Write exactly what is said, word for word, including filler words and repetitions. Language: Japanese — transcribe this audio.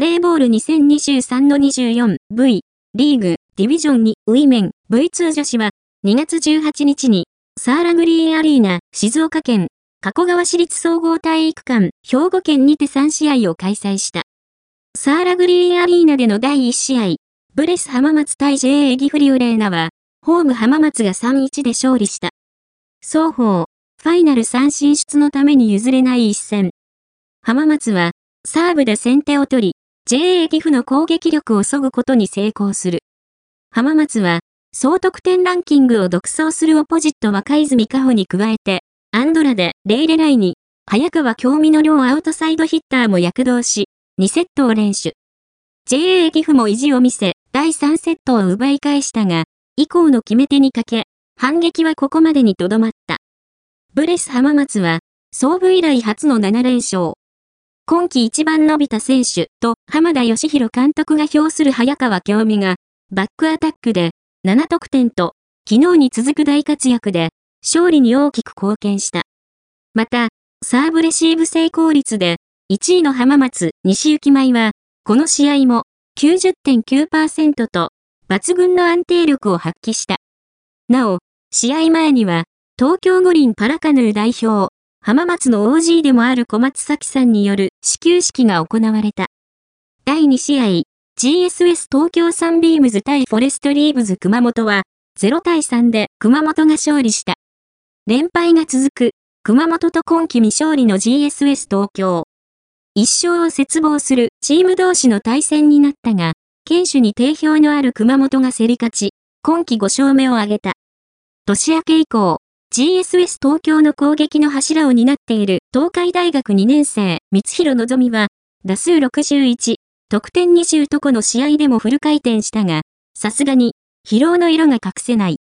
バレーボール にせんにじゅうさんのにじゅうよんブイ リーグディビジョンにウィメン ブイツー 女子はにがつじゅうはちにちにサーラグリーンアリーナ静岡県加古川市立総合体育館兵庫県にてさんしあいを開催した。サーラグリーンアリーナでのだいいちしあいブレス浜松対 ジェーエー 岐阜リューレーナはホーム浜松が さんたいいち で勝利した。双方ファイナルさん進出のために譲れない一戦。浜松はサーブで先手を取り、ジェーエー 岐阜の攻撃力を削ぐことに成功する。浜松は、総得点ランキングを独走するオポジット若泉香穂に加えて、アンドラデ、レイレライに、早川京美の両アウトサイドヒッターも躍動し、にセットを連取。ジェーエー 岐阜も意地を見せ、だいさんセットを奪い返したが、以降の決め手に欠け、反撃はここまでにとどまった。ブレス浜松は、創部以来初のなな連勝。今季一番伸びた選手と浜田義弘監督が評する早川京美がバックアタックでなな得点と昨日に続く大活躍で勝利に大きく貢献した。またサーブレシーブ成功率でいちいの浜松西行舞はこの試合も きゅうじゅってんきゅうパーセント と抜群の安定力を発揮した。なお試合前には東京五輪パラカヌー代表浜松の オージー でもある小松咲さんによる始球式が行われた。だいにしあい、ジーエスエス 東京サンビームズ対フォレストリーブズ熊本はゼロたいさんで熊本が勝利した。連敗が続く熊本と今季未勝利の ジーエスエス 東京。一勝を絶望するチーム同士の対戦になったが、堅守に定評のある熊本が競り勝ち、今季ごしょうめを挙げた。年明け以降、ジーエスエス 東京の攻撃の柱を担っている東海大学にねんせい、三弘望は、打数ろくじゅういち、得点にじゅうとこの試合でもフル回転したが、さすがに、疲労の色が隠せない。